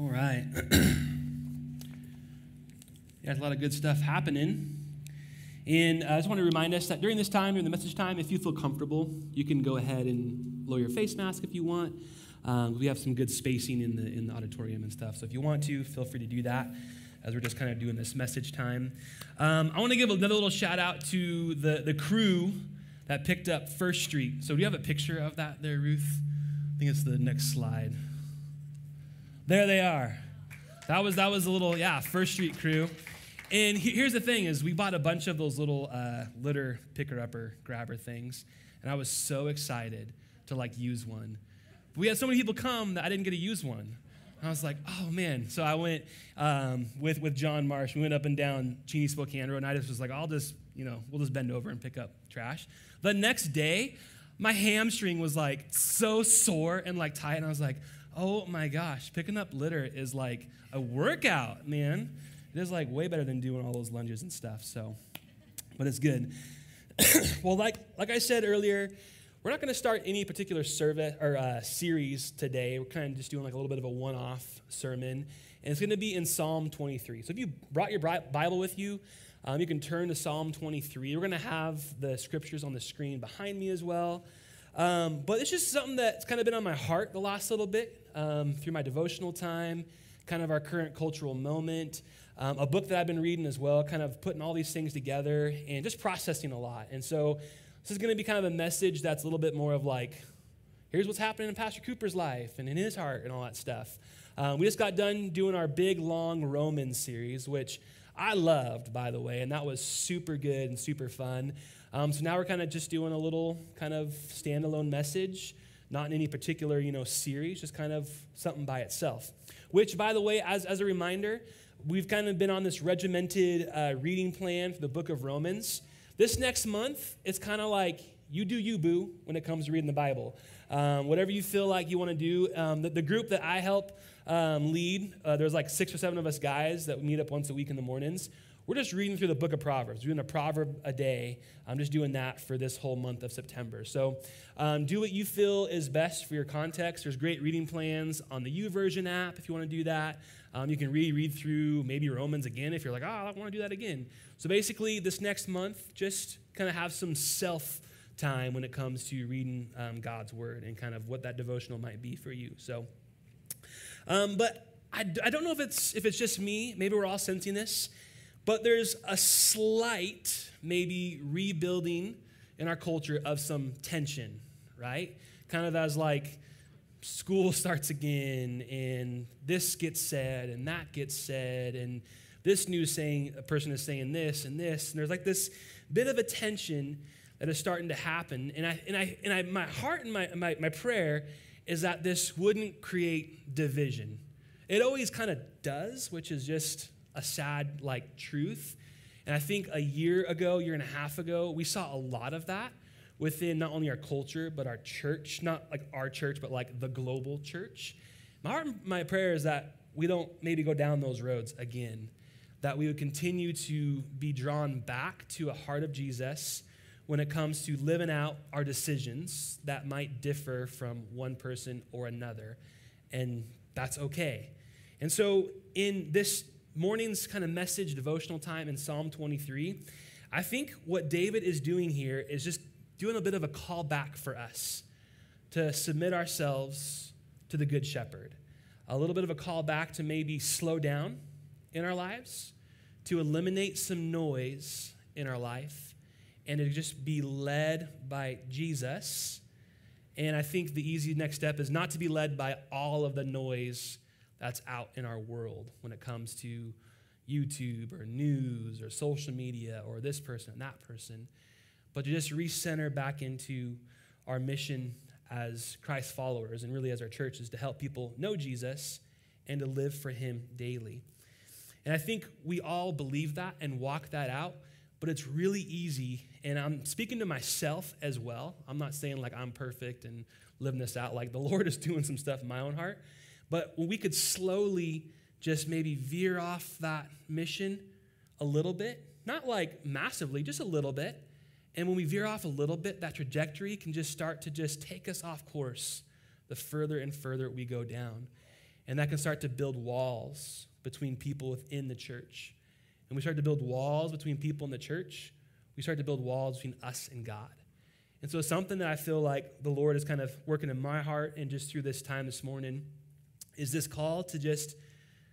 All right. There's a lot of good stuff happening. And I just want to remind us that during this time, during the message time, if you feel comfortable, you can go ahead and lower your face mask if you want. We have some good spacing in the auditorium and stuff. So if you want to, feel free to do that as we're just kind of doing this message time. I want to give another little shout out to the crew that picked up First Street. So do you have a picture of that there, Ruth? I think it's the next slide. There they are. That was a little, yeah, First Street crew. And here's the thing is we bought a bunch of those little litter picker-upper grabber things, and I was so excited to, like, use one. But we had so many people come that I didn't get to use one. And I was like, oh, man. So I went with John Marsh. We went up and down Cheney Spokane Road, and I just was like, I'll just, you know, we'll just bend over and pick up trash. The next day, my hamstring was, like, so sore and, like, tight, and I was like, oh, my gosh, picking up litter is, like, a workout, man. It is, like, way better than doing all those lunges and stuff, so, but it's good. Well, like I said earlier, we're not going to start any particular service or series today. We're kind of just doing, like, a little bit of a one-off sermon, and it's going to be in Psalm 23. So if you brought your Bible with you, you can turn to Psalm 23. We're going to have the scriptures on the screen behind me as well, but it's just something that's kind of been on my heart the last little bit through my devotional time, kind of our current cultural moment. A book that I've been reading as well, kind of putting all these things together and just processing a lot. And so this is going to be kind of a message that's a little bit more of like, here's what's happening in Pastor Cooper's life and in his heart and all that stuff. We just got done doing our big, long Romans series, which I loved, by the way, and that was super good and super fun. So now we're kind of just doing a little kind of standalone message, not in any particular, you know, series, just kind of something by itself. Which, by the way, as a reminder, we've kind of been on this regimented reading plan for the Book of Romans. This next month, it's kind of like you do you, boo, when it comes to reading the Bible. Whatever you feel like you want to do. The group that I help lead, there's like 6 or 7 of us guys that meet up once a week in the mornings. We're just reading through the Book of Proverbs, doing a proverb a day. I'm just doing that for this whole month of September. So do what you feel is best for your context. There's great reading plans on the YouVersion app if you want to do that. You can read through maybe Romans again if you're like, oh, I want to do that again. So basically this next month, just kind of have some self time when it comes to reading God's word and kind of what that devotional might be for you. So, but I don't know if it's just me. Maybe we're all sensing this. But there's a slight, maybe, rebuilding in our culture of some tension, right? Kind of as like school starts again and this gets said and that gets said and this news saying, a person is saying this and this. And there's like this bit of a tension that is starting to happen. And my heart and my prayer is that this wouldn't create division. It always kind of does, which is just a sad, like, truth. And I think a year and a half ago, we saw a lot of that within not only our culture, but our church, not like our church, but like the global church. My heart and my prayer is that we don't maybe go down those roads again, that we would continue to be drawn back to a heart of Jesus when it comes to living out our decisions that might differ from one person or another. And that's okay. And so in this morning's kind of message, devotional time in Psalm 23, I think what David is doing here is just doing a bit of a callback for us to submit ourselves to the Good Shepherd, a little bit of a callback to maybe slow down in our lives, to eliminate some noise in our life, and to just be led by Jesus. And I think the easy next step is not to be led by all of the noise that's out in our world when it comes to YouTube or news or social media or this person and that person, but to just recenter back into our mission as Christ followers and really as our church is to help people know Jesus and to live for him daily. And I think we all believe that and walk that out, but it's really easy, and I'm speaking to myself as well. I'm not saying like I'm perfect and living this out, like the Lord is doing some stuff in my own heart. But we could slowly just maybe veer off that mission a little bit, not like massively, just a little bit. And when we veer off a little bit, that trajectory can just start to just take us off course the further and further we go down. And that can start to build walls between people within the church. And we start to build walls between people in the church. We start to build walls between us and God. And so it's something that I feel like the Lord is kind of working in my heart and just through this time this morning is this call to just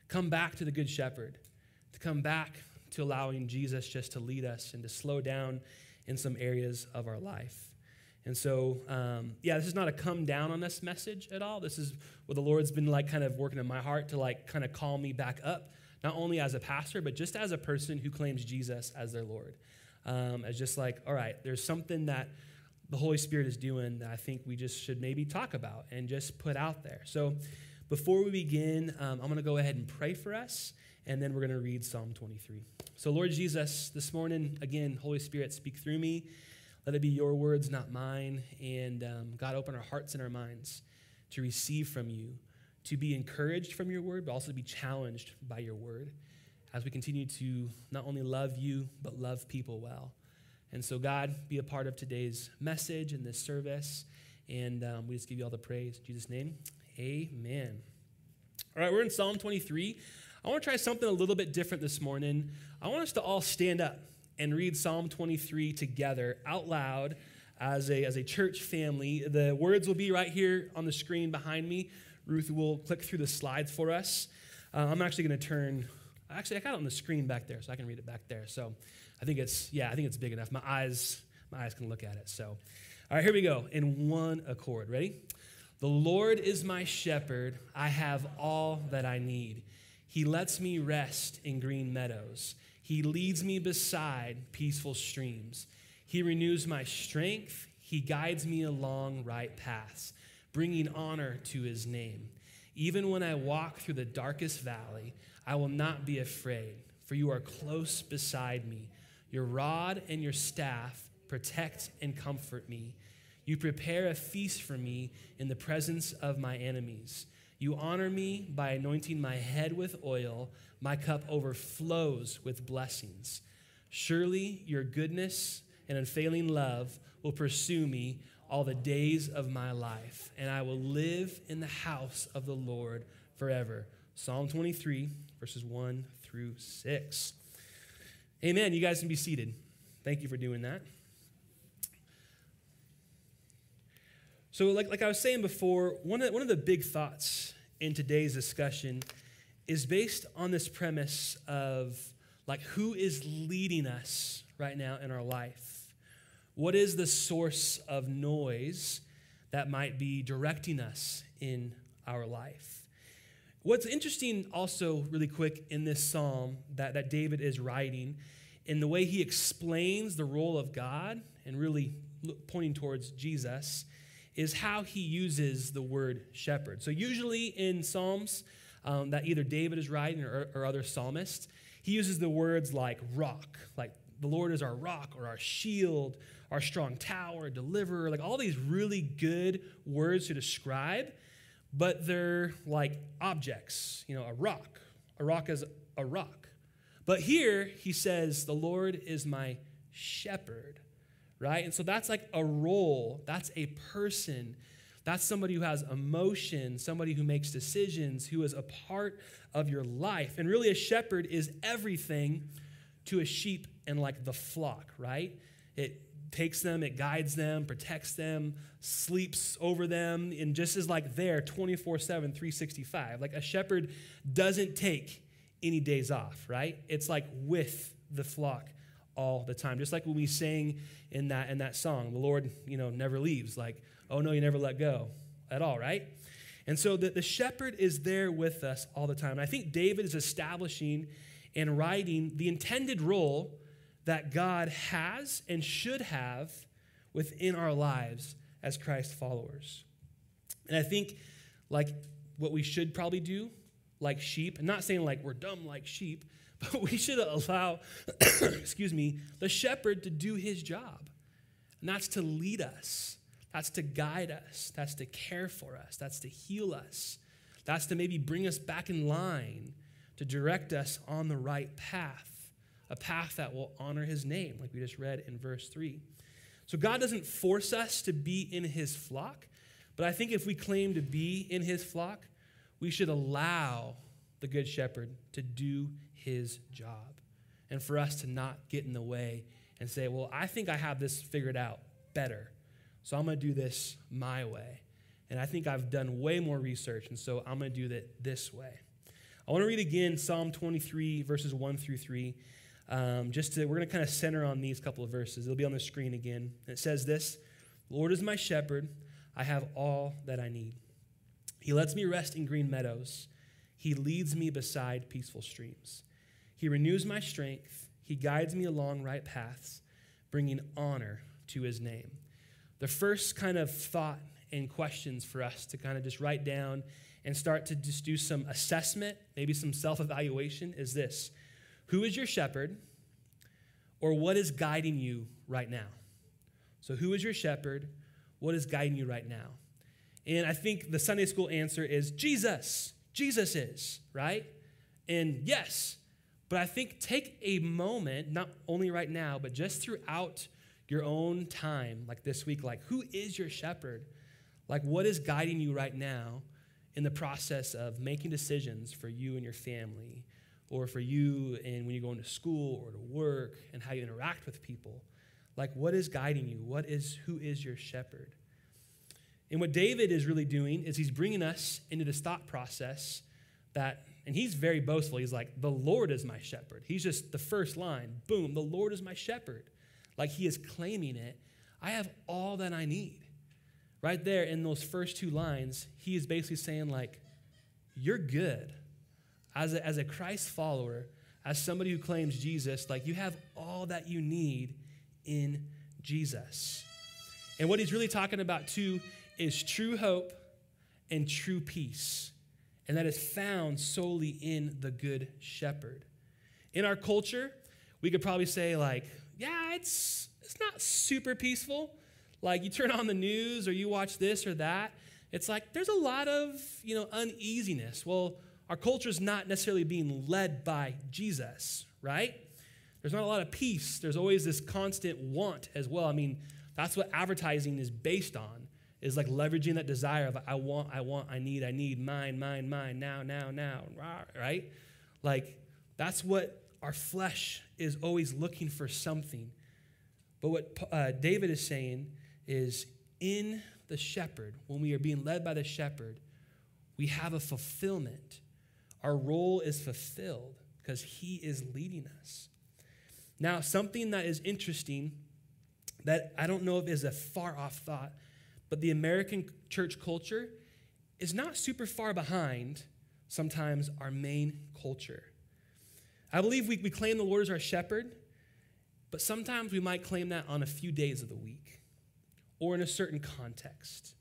come back to the Good Shepherd, to come back to allowing Jesus just to lead us and to slow down in some areas of our life. And so, this is not a come down on us message at all. This is what the Lord's been like kind of working in my heart to like kind of call me back up, not only as a pastor, but just as a person who claims Jesus as their Lord. As just like, all right, there's something that the Holy Spirit is doing that I think we just should maybe talk about and just put out there. So before we begin, I'm going to go ahead and pray for us, and then we're going to read Psalm 23. So Lord Jesus, this morning, again, Holy Spirit, speak through me. Let it be your words, not mine. And God, open our hearts and our minds to receive from you, to be encouraged from your word, but also to be challenged by your word as we continue to not only love you, but love people well. And so, God, be a part of today's message and this service. And we just give you all the praise. In Jesus' name, amen. All right, we're in Psalm 23. I want to try something a little bit different this morning. I want us to all stand up and read Psalm 23 together out loud as a church family. The words will be right here on the screen behind me. Ruth will click through the slides for us. I'm actually going to turn... Actually, I got it on the screen back there, so I can read it back there. So I think it's big enough. My eyes can look at it. So, all right, here we go. In one accord. Ready? The Lord is my shepherd. I have all that I need. He lets me rest in green meadows. He leads me beside peaceful streams. He renews my strength. He guides me along right paths, bringing honor to his name. Even when I walk through the darkest valley, I will not be afraid, for you are close beside me. Your rod and your staff protect and comfort me. You prepare a feast for me in the presence of my enemies. You honor me by anointing my head with oil. My cup overflows with blessings. Surely your goodness and unfailing love will pursue me all the days of my life, and I will live in the house of the Lord forever. Psalm 23, verses 1 through 6. Amen. You guys can be seated. Thank you for doing that. So like I was saying before, one of the big thoughts in today's discussion is based on this premise of like who is leading us right now in our life? What is the source of noise that might be directing us in our life? What's interesting also really quick in this psalm that David is writing in the way he explains the role of God and really pointing towards Jesus is how he uses the word shepherd. So usually in Psalms that either David is writing or other psalmists, he uses the words like rock, like the Lord is our rock or our shield, our strong tower, deliverer, like all these really good words to describe. But they're like objects, you know, a rock. A rock is a rock. But here he says, the Lord is my shepherd, right? And so that's like a role. That's a person. That's somebody who has emotion, somebody who makes decisions, who is a part of your life. And really a shepherd is everything to a sheep and like the flock, right? It takes them, it guides them, protects them, sleeps over them, and just is like there 24/7, 365. Like a shepherd doesn't take any days off, right? It's like with the flock all the time. Just like when we sang in that song, the Lord, you know, never leaves. Like, oh no, you never let go at all, right? And so the shepherd is there with us all the time. And I think David is establishing and writing the intended role that God has and should have within our lives as Christ followers. And I think like what we should probably do, like sheep, I'm not saying like we're dumb like sheep, but we should allow, the shepherd to do his job. And that's to lead us. That's to guide us. That's to care for us. That's to heal us. That's to maybe bring us back in line, to direct us on the right path. A path that will honor his name, like we just read in verse 3. So God doesn't force us to be in his flock, but I think if we claim to be in his flock, We should allow the Good Shepherd to do his job and for us to not get in the way and say, well, I think I have this figured out better, so I'm going to do this my way. And I think I've done way more research, and so I'm going to do it this way. I want to read again Psalm 23, verses 1 through 3. We're going to kind of center on these couple of verses. It'll be on the screen again. And it says this: "The Lord is my shepherd. I have all that I need. He lets me rest in green meadows. He leads me beside peaceful streams. He renews my strength. He guides me along right paths, bringing honor to his name." The first kind of thought and questions for us to kind of just write down and start to just do some assessment, maybe some self-evaluation, is this: who is your shepherd, or what is guiding you right now? So who is your shepherd? What is guiding you right now? And I think the Sunday school answer is Jesus. Jesus is, right? And yes, but I think take a moment, not only right now, but just throughout your own time, like this week, like who is your shepherd? Like what is guiding you right now in the process of making decisions for you and your family, or for you and when you're going to school or to work and how you interact with people? Like what is guiding you? Who is your shepherd? And what David is really doing is he's bringing us into this thought process that, and he's very boastful. He's like, the Lord is my shepherd. He's just the first line, boom, the Lord is my shepherd. Like he is claiming it. I have all that I need. Right there in those first two lines, he is basically saying like, you're good. As a Christ follower, as somebody who claims Jesus, like you have all that you need in Jesus. And what he's really talking about too is true hope and true peace. And that is found solely in the Good Shepherd. In our culture, we could probably say like, yeah, it's not super peaceful. Like you turn on the news or you watch this or that. It's like there's a lot of, uneasiness. Well, our culture is not necessarily being led by Jesus, right? There's not a lot of peace. There's always this constant want as well. I mean, that's what advertising is based on, is like leveraging that desire of I want, I need, mine, now, right? Like that's what our flesh is always looking for something. But what David is saying is in the shepherd, when we are being led by the shepherd, we have a fulfillment. Our role is fulfilled because he is leading us. Now, something that is interesting that I don't know if is a far-off thought, but the American church culture is not super far behind sometimes our main culture. I believe we claim the Lord as our shepherd, but sometimes we might claim that on a few days of the week or in a certain context.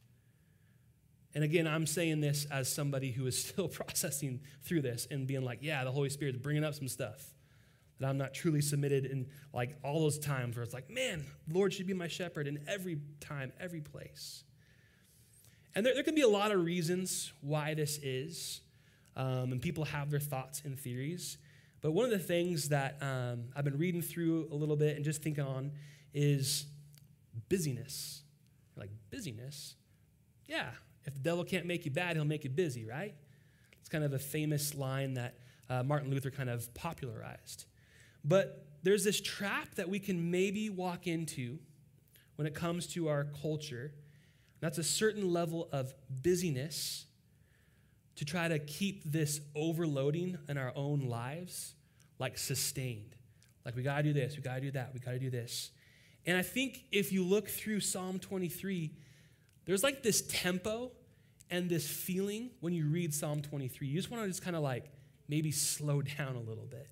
And again, I'm saying this as somebody who is still processing through this and being like, yeah, the Holy Spirit's bringing up some stuff that I'm not truly submitted in, like all those times where it's like, man, the Lord should be my shepherd in every time, every place. And there can be a lot of reasons why this is, and people have their thoughts and theories. But one of the things that I've been reading through a little bit and just thinking on is busyness. Like busyness? Yeah. If the devil can't make you bad, he'll make you busy, right? It's kind of a famous line that Martin Luther kind of popularized. But there's this trap that we can maybe walk into when it comes to our culture. That's a certain level of busyness to try to keep this overloading in our own lives, like sustained. Like we got to do this, we got to do that, we got to do this. And I think if you look through Psalm 23, there's like this tempo and this feeling when you read Psalm 23. You just want to just kind of like maybe slow down a little bit.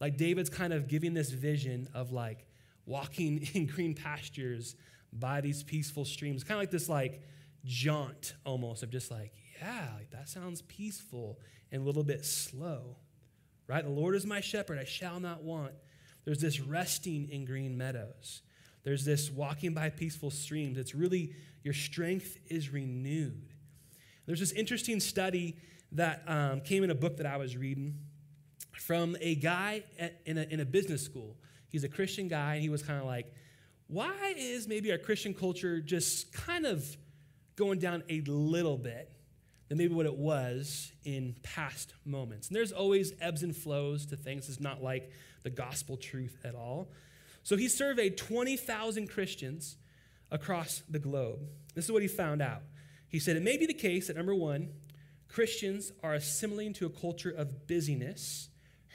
Like David's kind of giving this vision of like walking in green pastures by these peaceful streams. Kind of like this like jaunt almost of just like, yeah, like that sounds peaceful and a little bit slow, right? The Lord is my shepherd, I shall not want. There's this resting in green meadows. There's this walking by peaceful streams. It's really, your strength is renewed. There's this interesting study that came in a book that I was reading from a guy in a business school. He's a Christian guy, and he was kind of like, why is maybe our Christian culture just kind of going down a little bit? than maybe what it was in past moments. And there's always ebbs and flows to things. It's not like the gospel truth at all. So he surveyed 20,000 Christians across the globe. This is what he found out. He said, it may be the case that, number one, Christians are assimilating to a culture of busyness,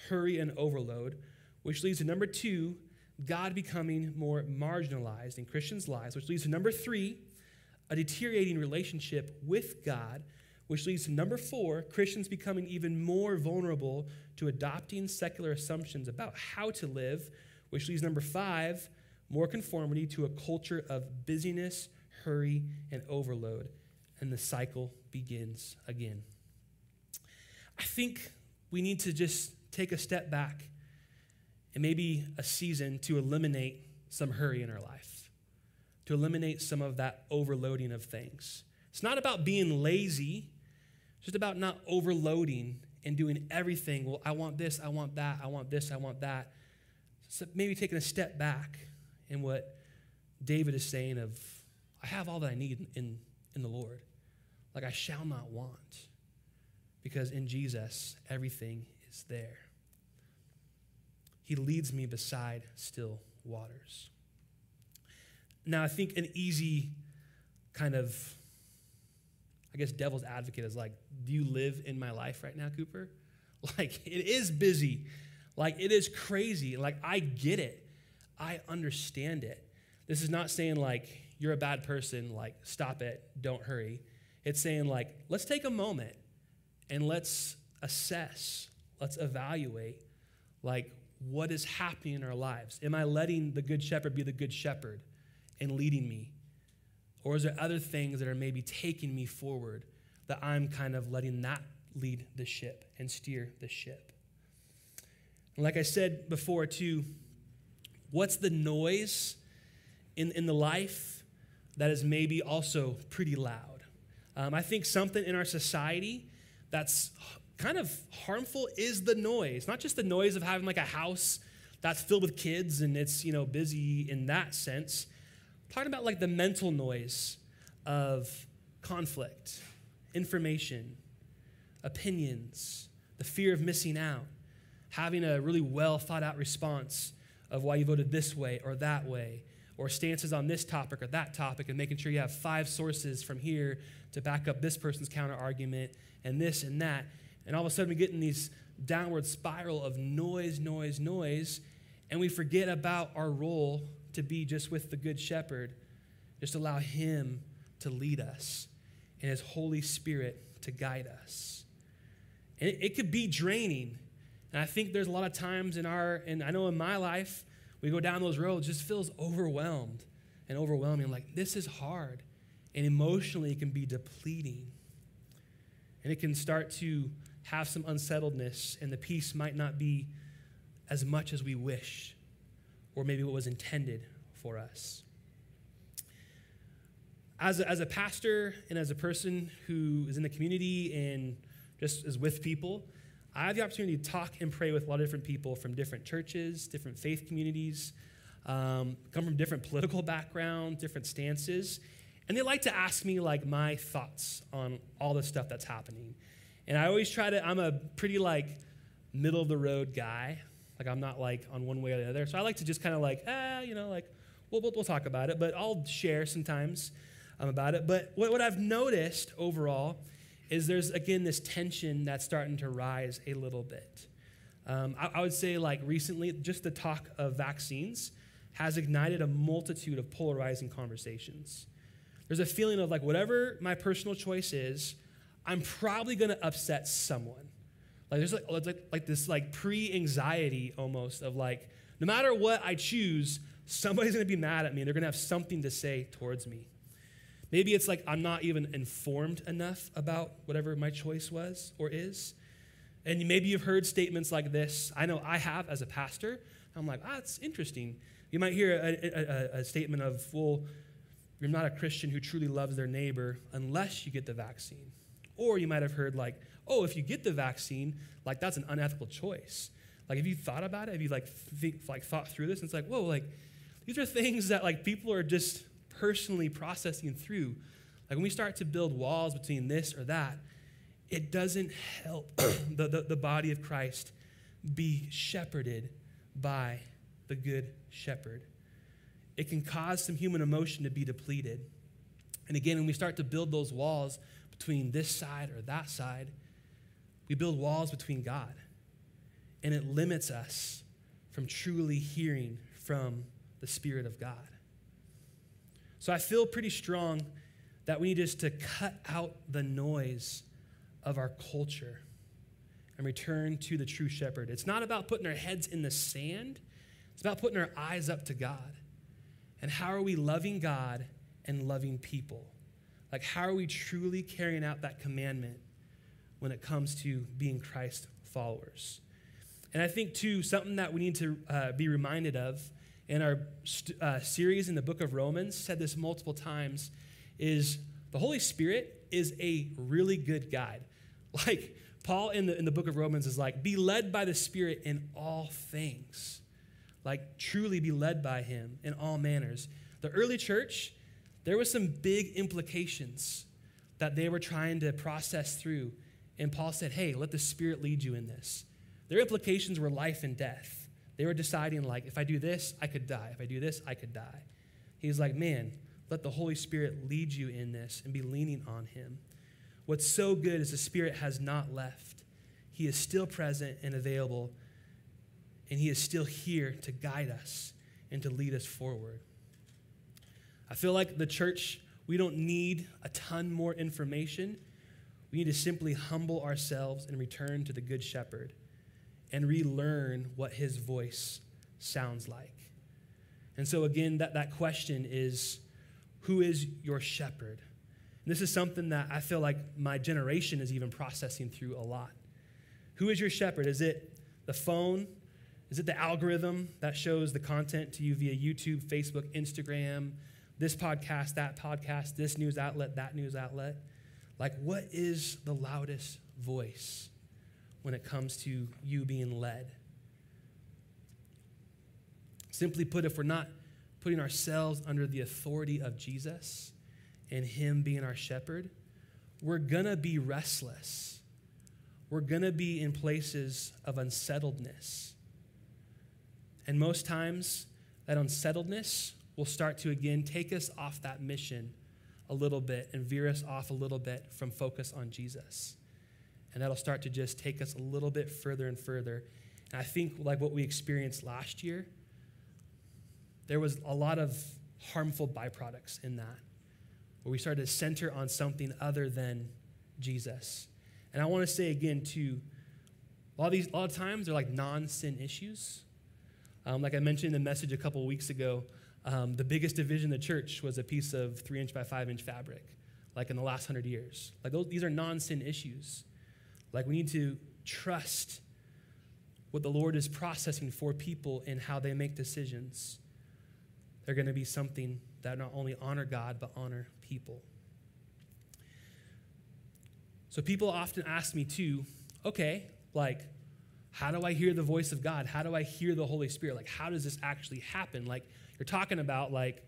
hurry, and overload, which leads to, number two, God becoming more marginalized in Christians' lives, which leads to, number three, a deteriorating relationship with God, which leads to, number four, Christians becoming even more vulnerable to adopting secular assumptions about how to live, which leads to, number five, more conformity to a culture of busyness, hurry, and overload. And the cycle begins again. I think we need to just take a step back and maybe a season to eliminate some hurry in our life, to eliminate some of that overloading of things. It's not about being lazy, it's just about not overloading and doing everything. Well, I want this, I want that, I want this, I want that. So maybe taking a step back in what David is saying of, I have all that I need in the Lord. Like, I shall not want, because in Jesus, everything is there. He leads me beside still waters. Now, I think an easy kind of, I guess, devil's advocate is like, do you live in my life right now, Cooper? Like, it is busy. Like, it is crazy. Like, I get it. I understand it. This is not saying, like, you're a bad person, like, stop it, don't hurry. It's saying, like, let's take a moment and let's assess, let's evaluate, like, what is happening in our lives. Am I letting the good shepherd be the good shepherd and leading me? Or is there other things that are maybe taking me forward that I'm kind of letting that lead the ship and steer the ship? And like I said before, too, what's the noise in the life that is maybe also pretty loud? I think something in our society that's kind of harmful is the noise, not just the noise of having like a house that's filled with kids and it's, you know, busy in that sense. I'm talking about like the mental noise of conflict, information, opinions, the fear of missing out, having a really well thought out response of why you voted this way or that way, or stances on this topic or that topic, and making sure you have 5 sources from here to back up this person's counter-argument and this and that. And all of a sudden we get in these downward spiral of noise, noise, noise, and we forget about our role to be just with the good shepherd, just allow him to lead us and his Holy Spirit to guide us. And it could be draining. And I think there's a lot of times in and I know in my life, we go down those roads, just feels overwhelmed and overwhelming. Like, this is hard. And emotionally, it can be depleting. And it can start to have some unsettledness, and the peace might not be as much as we wish, or maybe what was intended for us. As a pastor and as a person who is in the community and just is with people, I have the opportunity to talk and pray with a lot of different people from different churches, different faith communities, come from different political backgrounds, different stances. And they like to ask me, like, my thoughts on all the stuff that's happening. And I always try to, I'm a pretty, like, middle-of-the-road guy. Like, I'm not, like, on one way or the other. So I like to just kind of, like, you know, like, we'll talk about it. But I'll share sometimes about it. But what I've noticed overall is there's, again, this tension that's starting to rise a little bit. I would say, like, recently, just the talk of vaccines has ignited a multitude of polarizing conversations. There's a feeling of, like, whatever my personal choice is, I'm probably going to upset someone. Like, there's, like this, like, pre-anxiety almost of, like, no matter what I choose, somebody's going to be mad at me. They're going to have something to say towards me. Maybe it's like I'm not even informed enough about whatever my choice was or is. And maybe you've heard statements like this. I know I have as a pastor. I'm like, it's interesting. You might hear a statement of, well, you're not a Christian who truly loves their neighbor unless you get the vaccine. Or you might have heard like, oh, if you get the vaccine, like that's an unethical choice. Like, have you thought about it? Have you like thought through this? And it's like, whoa, like these are things that like people are just personally processing through. Like when we start to build walls between this or that, it doesn't help the body of Christ be shepherded by the good shepherd. It can cause some human emotion to be depleted. And again, when we start to build those walls between this side or that side, we build walls between God. And it limits us from truly hearing from the Spirit of God. So I feel pretty strong that we need just to cut out the noise of our culture and return to the true shepherd. It's not about putting our heads in the sand. It's about putting our eyes up to God. And how are we loving God and loving people? Like, how are we truly carrying out that commandment when it comes to being Christ followers? And I think, too, something that we need to be reminded of in our series in the Book of Romans, said this multiple times, is the Holy Spirit is a really good guide. Like, Paul in the Book of Romans is like, be led by the Spirit in all things. Like, truly be led by him in all manners. The early church, there was some big implications that they were trying to process through. And Paul said, hey, let the Spirit lead you in this. Their implications were life and death. They were deciding, like, if I do this, I could die. If I do this, I could die. He's like, man, let the Holy Spirit lead you in this and be leaning on him. What's so good is the Spirit has not left. He is still present and available, and he is still here to guide us and to lead us forward. I feel like the church, we don't need a ton more information. We need to simply humble ourselves and return to the Good Shepherd and relearn what his voice sounds like. And so again, that question is, who is your shepherd? And this is something that I feel like my generation is even processing through a lot. Who is your shepherd? Is it the phone? Is it the algorithm that shows the content to you via YouTube, Facebook, Instagram, this podcast, that podcast, this news outlet, that news outlet? Like, what is the loudest voice when it comes to you being led? Simply put, if we're not putting ourselves under the authority of Jesus and him being our shepherd, we're gonna be restless. We're gonna be in places of unsettledness. And most times, that unsettledness will start to, again, take us off that mission a little bit and veer us off a little bit from focus on Jesus. And that'll start to just take us a little bit further and further. And I think, like what we experienced last year, there was a lot of harmful byproducts in that, where we started to center on something other than Jesus. And I want to say again, too, a lot of times they're like non-sin issues. Like I mentioned in the message a couple of weeks ago, the biggest division in the church was a piece of 3-inch by 5-inch fabric, like in the last 100 years. Like these are non-sin issues. Like, we need to trust what the Lord is processing for people in how they make decisions. They're going to be something that not only honor God, but honor people. So people often ask me too, okay, like, how do I hear the voice of God? How do I hear the Holy Spirit? Like, how does this actually happen? Like, you're talking about, like,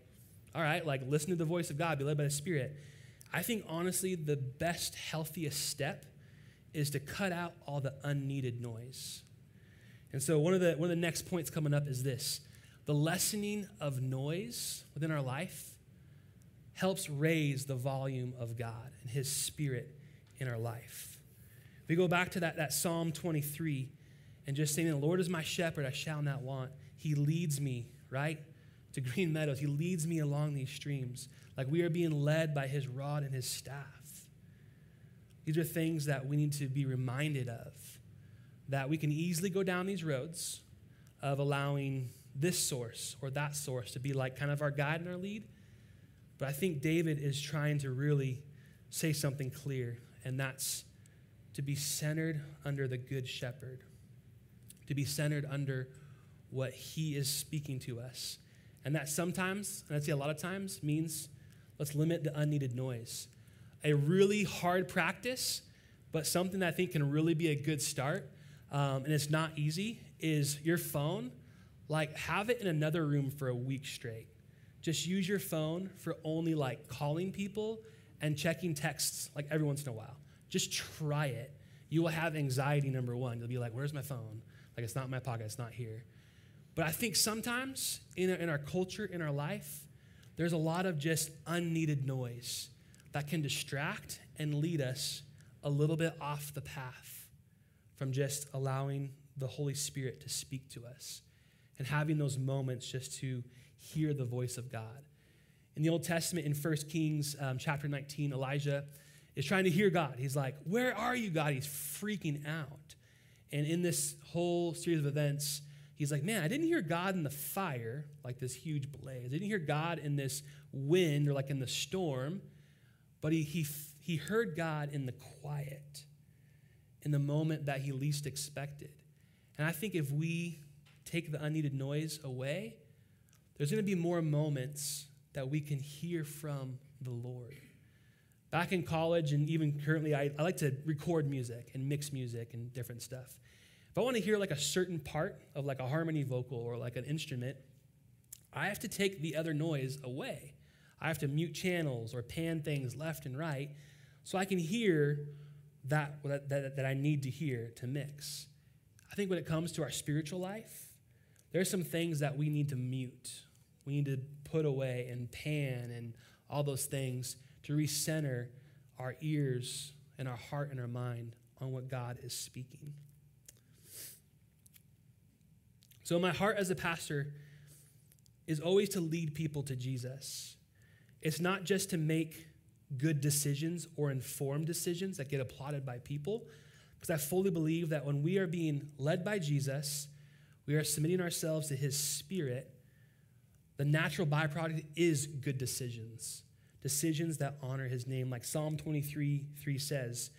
all right, like, listen to the voice of God, be led by the Spirit. I think, honestly, the best, healthiest step is to cut out all the unneeded noise. And so one of the next points coming up is this. The lessening of noise within our life helps raise the volume of God and his Spirit in our life. If we go back to that Psalm 23 and just saying, the Lord is my shepherd, I shall not want. He leads me, right, to green meadows. He leads me along these streams. Like, we are being led by his rod and his staff. These are things that we need to be reminded of, that we can easily go down these roads of allowing this source or that source to be like kind of our guide and our lead. But I think David is trying to really say something clear, and that's to be centered under the Good Shepherd, to be centered under what he is speaking to us. And that sometimes, and I'd say a lot of times, means let's limit the unneeded noise. A really hard practice, but something that I think can really be a good start, and it's not easy, is your phone. Like, have it in another room for a week straight. Just use your phone for only, like, calling people and checking texts, like, every once in a while. Just try it. You will have anxiety, number one. You'll be like, where's my phone? Like, it's not in my pocket. It's not here. But I think sometimes in our culture, in our life, there's a lot of just unneeded noise that can distract and lead us a little bit off the path from just allowing the Holy Spirit to speak to us and having those moments just to hear the voice of God. In the Old Testament, in 1 Kings chapter 19, Elijah is trying to hear God. He's like, where are you, God? He's freaking out. And in this whole series of events, he's like, man, I didn't hear God in the fire, like this huge blaze. I didn't hear God in this wind or like in the storm, but he heard God in the quiet, in the moment that he least expected. And I think if we take the unneeded noise away, there's going to be more moments that we can hear from the Lord. Back in college and even currently, I like to record music and mix music and different stuff. If I want to hear like a certain part of like a harmony vocal or like an instrument, I have to take the other noise away. I have to mute channels or pan things left and right so I can hear that I need to hear to mix. I think when it comes to our spiritual life, there's some things that we need to mute. We need to put away and pan and all those things to recenter our ears and our heart and our mind on what God is speaking. So my heart as a pastor is always to lead people to Jesus. It's not just to make good decisions or informed decisions that get applauded by people, because I fully believe that when we are being led by Jesus, we are submitting ourselves to his Spirit. The natural byproduct is good decisions, decisions that honor his name. Like Psalm 23:3 says,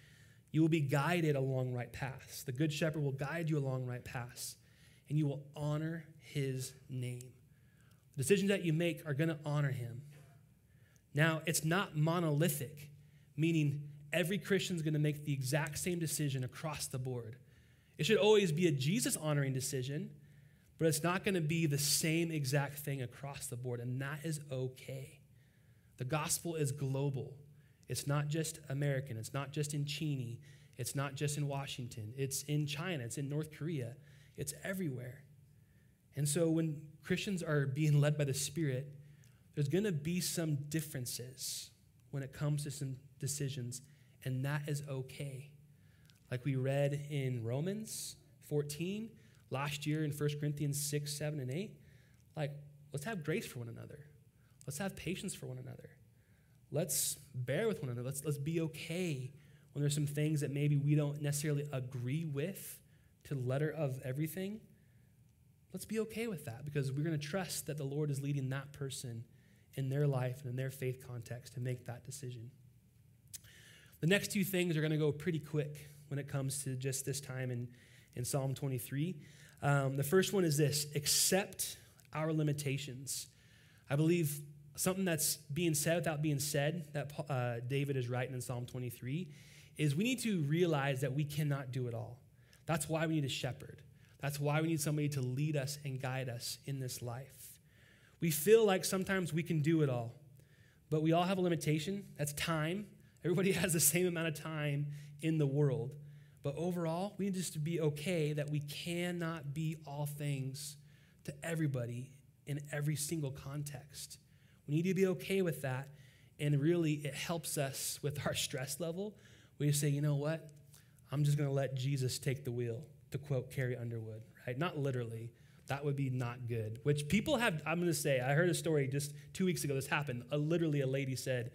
you will be guided along right paths. The good shepherd will guide you along right paths, and you will honor his name. The decisions that you make are going to honor him. Now, it's not monolithic, meaning every Christian's going to make the exact same decision across the board. It should always be a Jesus-honoring decision, but it's not going to be the same exact thing across the board, and that is okay. The gospel is global. It's not just American. It's not just in Cheney. It's not just in Washington. It's in China. It's in North Korea. It's everywhere. And so when Christians are being led by the Spirit, there's going to be some differences when it comes to some decisions, and that is okay. Like we read in Romans 14, last year in 1 Corinthians 6, 7, and 8, like, let's have grace for one another. Let's have patience for one another. Let's bear with one another. Let's be okay when there's some things that maybe we don't necessarily agree with to the letter of everything. Let's be okay with that, because we're going to trust that the Lord is leading that person in their life and in their faith context to make that decision. The next two things are going to go pretty quick when it comes to just this time in Psalm 23. The first one is this: accept our limitations. I believe something that's being said without being said that David is writing in Psalm 23 is we need to realize that we cannot do it all. That's why we need a shepherd. That's why we need somebody to lead us and guide us in this life. We feel like sometimes we can do it all, but we all have a limitation. That's time. Everybody has the same amount of time in the world. But overall, we need just to be okay that we cannot be all things to everybody in every single context. We need to be okay with that, and really it helps us with our stress level. We just say, you know what? I'm just going to let Jesus take the wheel, to quote Carrie Underwood, right? Not literally. That would be not good, which people have, I'm going to say, I heard a story just 2 weeks ago. This happened. Literally a lady said,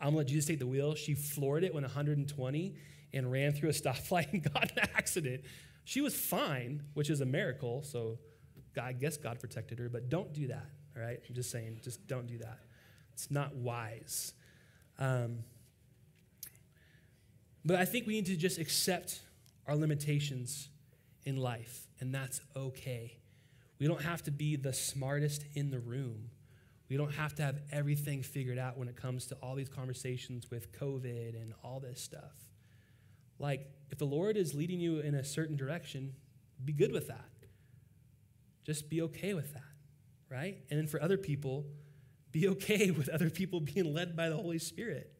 I'm going to let Jesus take the wheel. She floored it when 120 and ran through a stoplight and got in an accident. She was fine, which is a miracle. So I guess God protected her, but don't do that, all right? I'm just saying, just don't do that. It's not wise. But I think we need to just accept our limitations in life, and that's okay. We don't have to be the smartest in the room. We don't have to have everything figured out when it comes to all these conversations with COVID and all this stuff. Like, if the Lord is leading you in a certain direction, be good with that. Just be okay with that, right? And then for other people, be okay with other people being led by the Holy Spirit.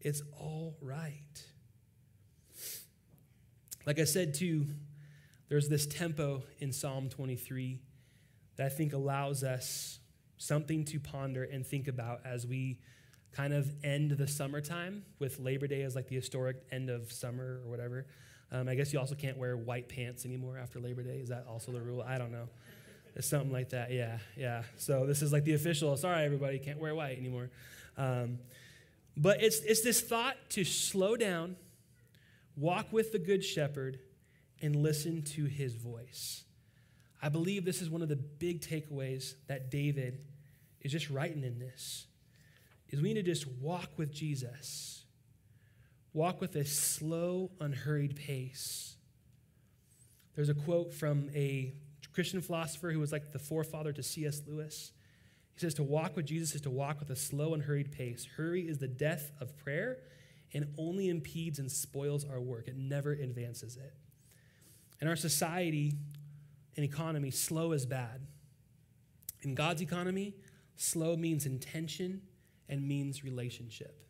It's all right. Like I said, too, there's this tempo in Psalm 23 that I think allows us something to ponder and think about as we kind of end the summertime with Labor Day as like the historic end of summer or whatever. I guess you also can't wear white pants anymore after Labor Day. Is that also the rule? I don't know. It's something like that. Yeah. So this is like the official, sorry, everybody, can't wear white anymore. But it's this thought to slow down, walk with the Good Shepherd, and listen to his voice. I believe this is one of the big takeaways that David is just writing in this, is we need to just walk with Jesus, walk with a slow, unhurried pace. There's a quote from a Christian philosopher who was like the forefather to C.S. Lewis. He says, to walk with Jesus is to walk with a slow and hurried pace. Hurry is the death of prayer and only impedes and spoils our work. It never advances it. In our society and economy, slow is bad. In God's economy, slow means intention and means relationship.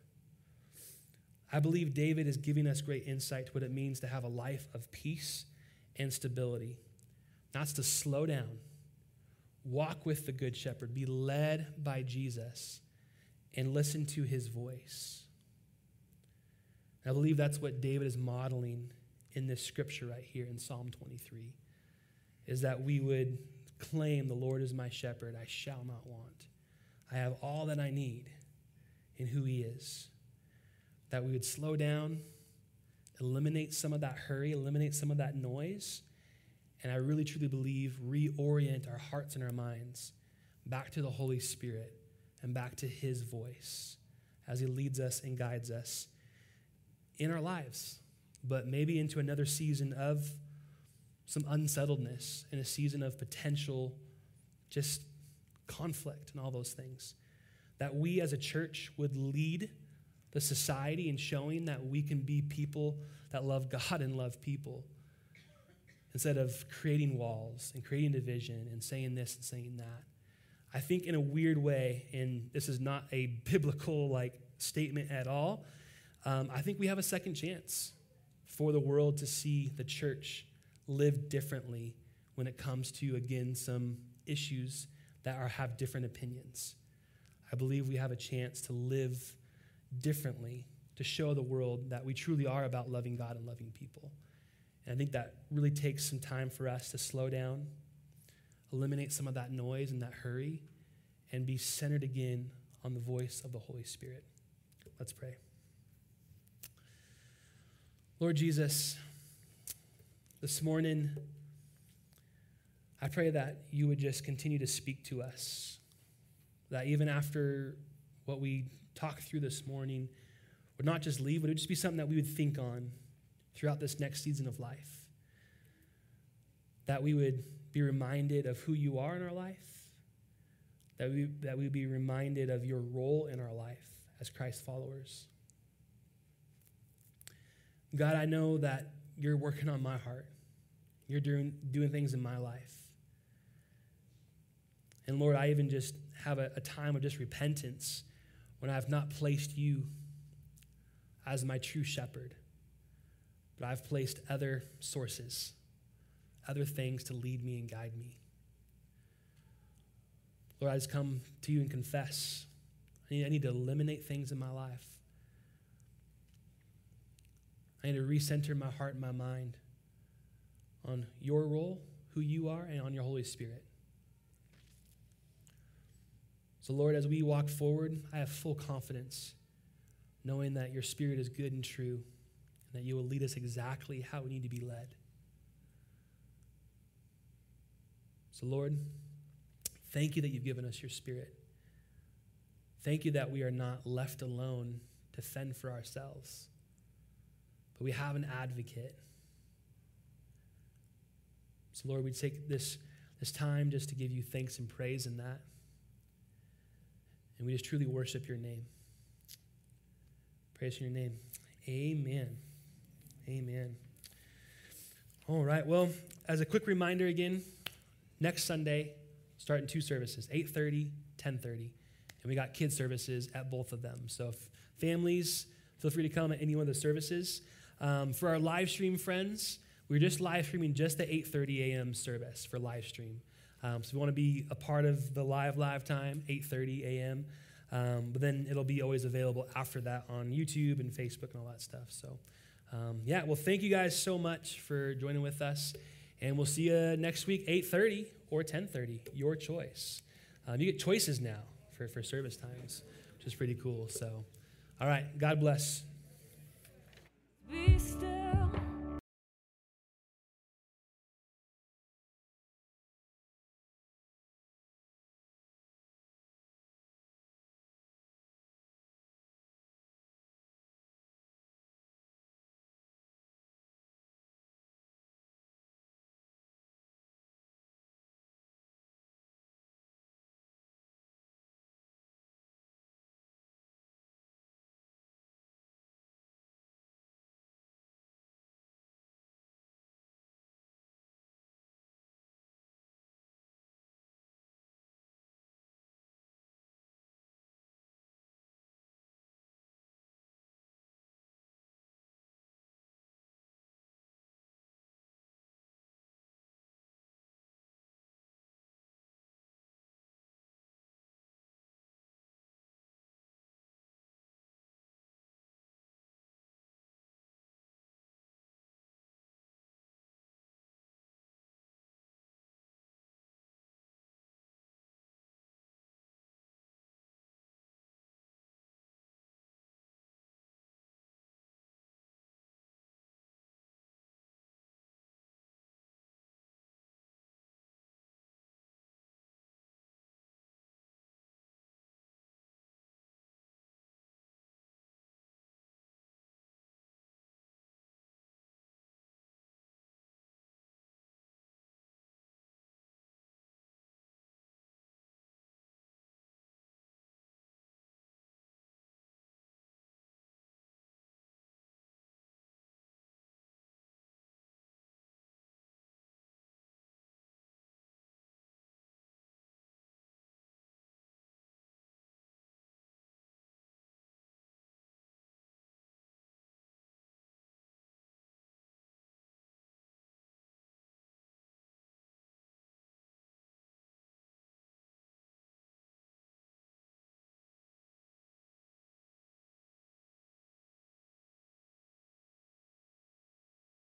I believe David is giving us great insight to what it means to have a life of peace and stability. Not to slow down. Walk with the Good Shepherd. Be led by Jesus and listen to his voice. I believe that's what David is modeling in this scripture right here in Psalm 23, is that we would claim the Lord is my shepherd, I shall not want. I have all that I need in who he is. That we would slow down, eliminate some of that hurry, eliminate some of that noise, and I really, truly believe reorient our hearts and our minds back to the Holy Spirit and back to his voice as he leads us and guides us in our lives, but maybe into another season of some unsettledness and a season of potential just conflict and all those things. That we as a church would lead the society in showing that we can be people that love God and love people, instead of creating walls and creating division and saying this and saying that. I think in a weird way, and this is not a biblical like statement at all, I think we have a second chance for the world to see the church live differently when it comes to, again, some issues that have different opinions. I believe we have a chance to live differently, to show the world that we truly are about loving God and loving people. And I think that really takes some time for us to slow down, eliminate some of that noise and that hurry, and be centered again on the voice of the Holy Spirit. Let's pray. Lord Jesus, this morning, I pray that you would just continue to speak to us, that even after what we talked through this morning would not just leave, but it would just be something that we would think on throughout this next season of life, that we would be reminded of who you are in our life, that we would be reminded of your role in our life as Christ followers. God, I know that you're working on my heart. You're doing things in my life. And Lord, I even just have a time of just repentance when I have not placed you as my true shepherd, but I've placed other sources, other things to lead me and guide me. Lord, I just come to you and confess. I need to eliminate things in my life. I need to recenter my heart and my mind on your role, who you are, and on your Holy Spirit. So Lord, as we walk forward, I have full confidence, knowing that your Spirit is good and true, that you will lead us exactly how we need to be led. So Lord, thank you that you've given us your Spirit. Thank you that we are not left alone to fend for ourselves, but we have an advocate. So Lord, we take this time just to give you thanks and praise in that, and we just truly worship your name. Praise in your name. Amen. Amen. All right, well, as a quick reminder again, next Sunday, starting two services, 8:30, 10:30, and we got kids services at both of them. So families, feel free to come at any one of the services. For our live stream friends, We're just live streaming just the 8:30 a.m. service for live stream. So if you want to be a part of the live time, 8:30 a.m., but then it'll be always available after that on YouTube and Facebook and all that stuff. So, yeah, well, thank you guys so much for joining with us, and we'll see you next week, 8:30 or 10:30, your choice. You get choices now for service times, which is pretty cool. So, all right, God bless.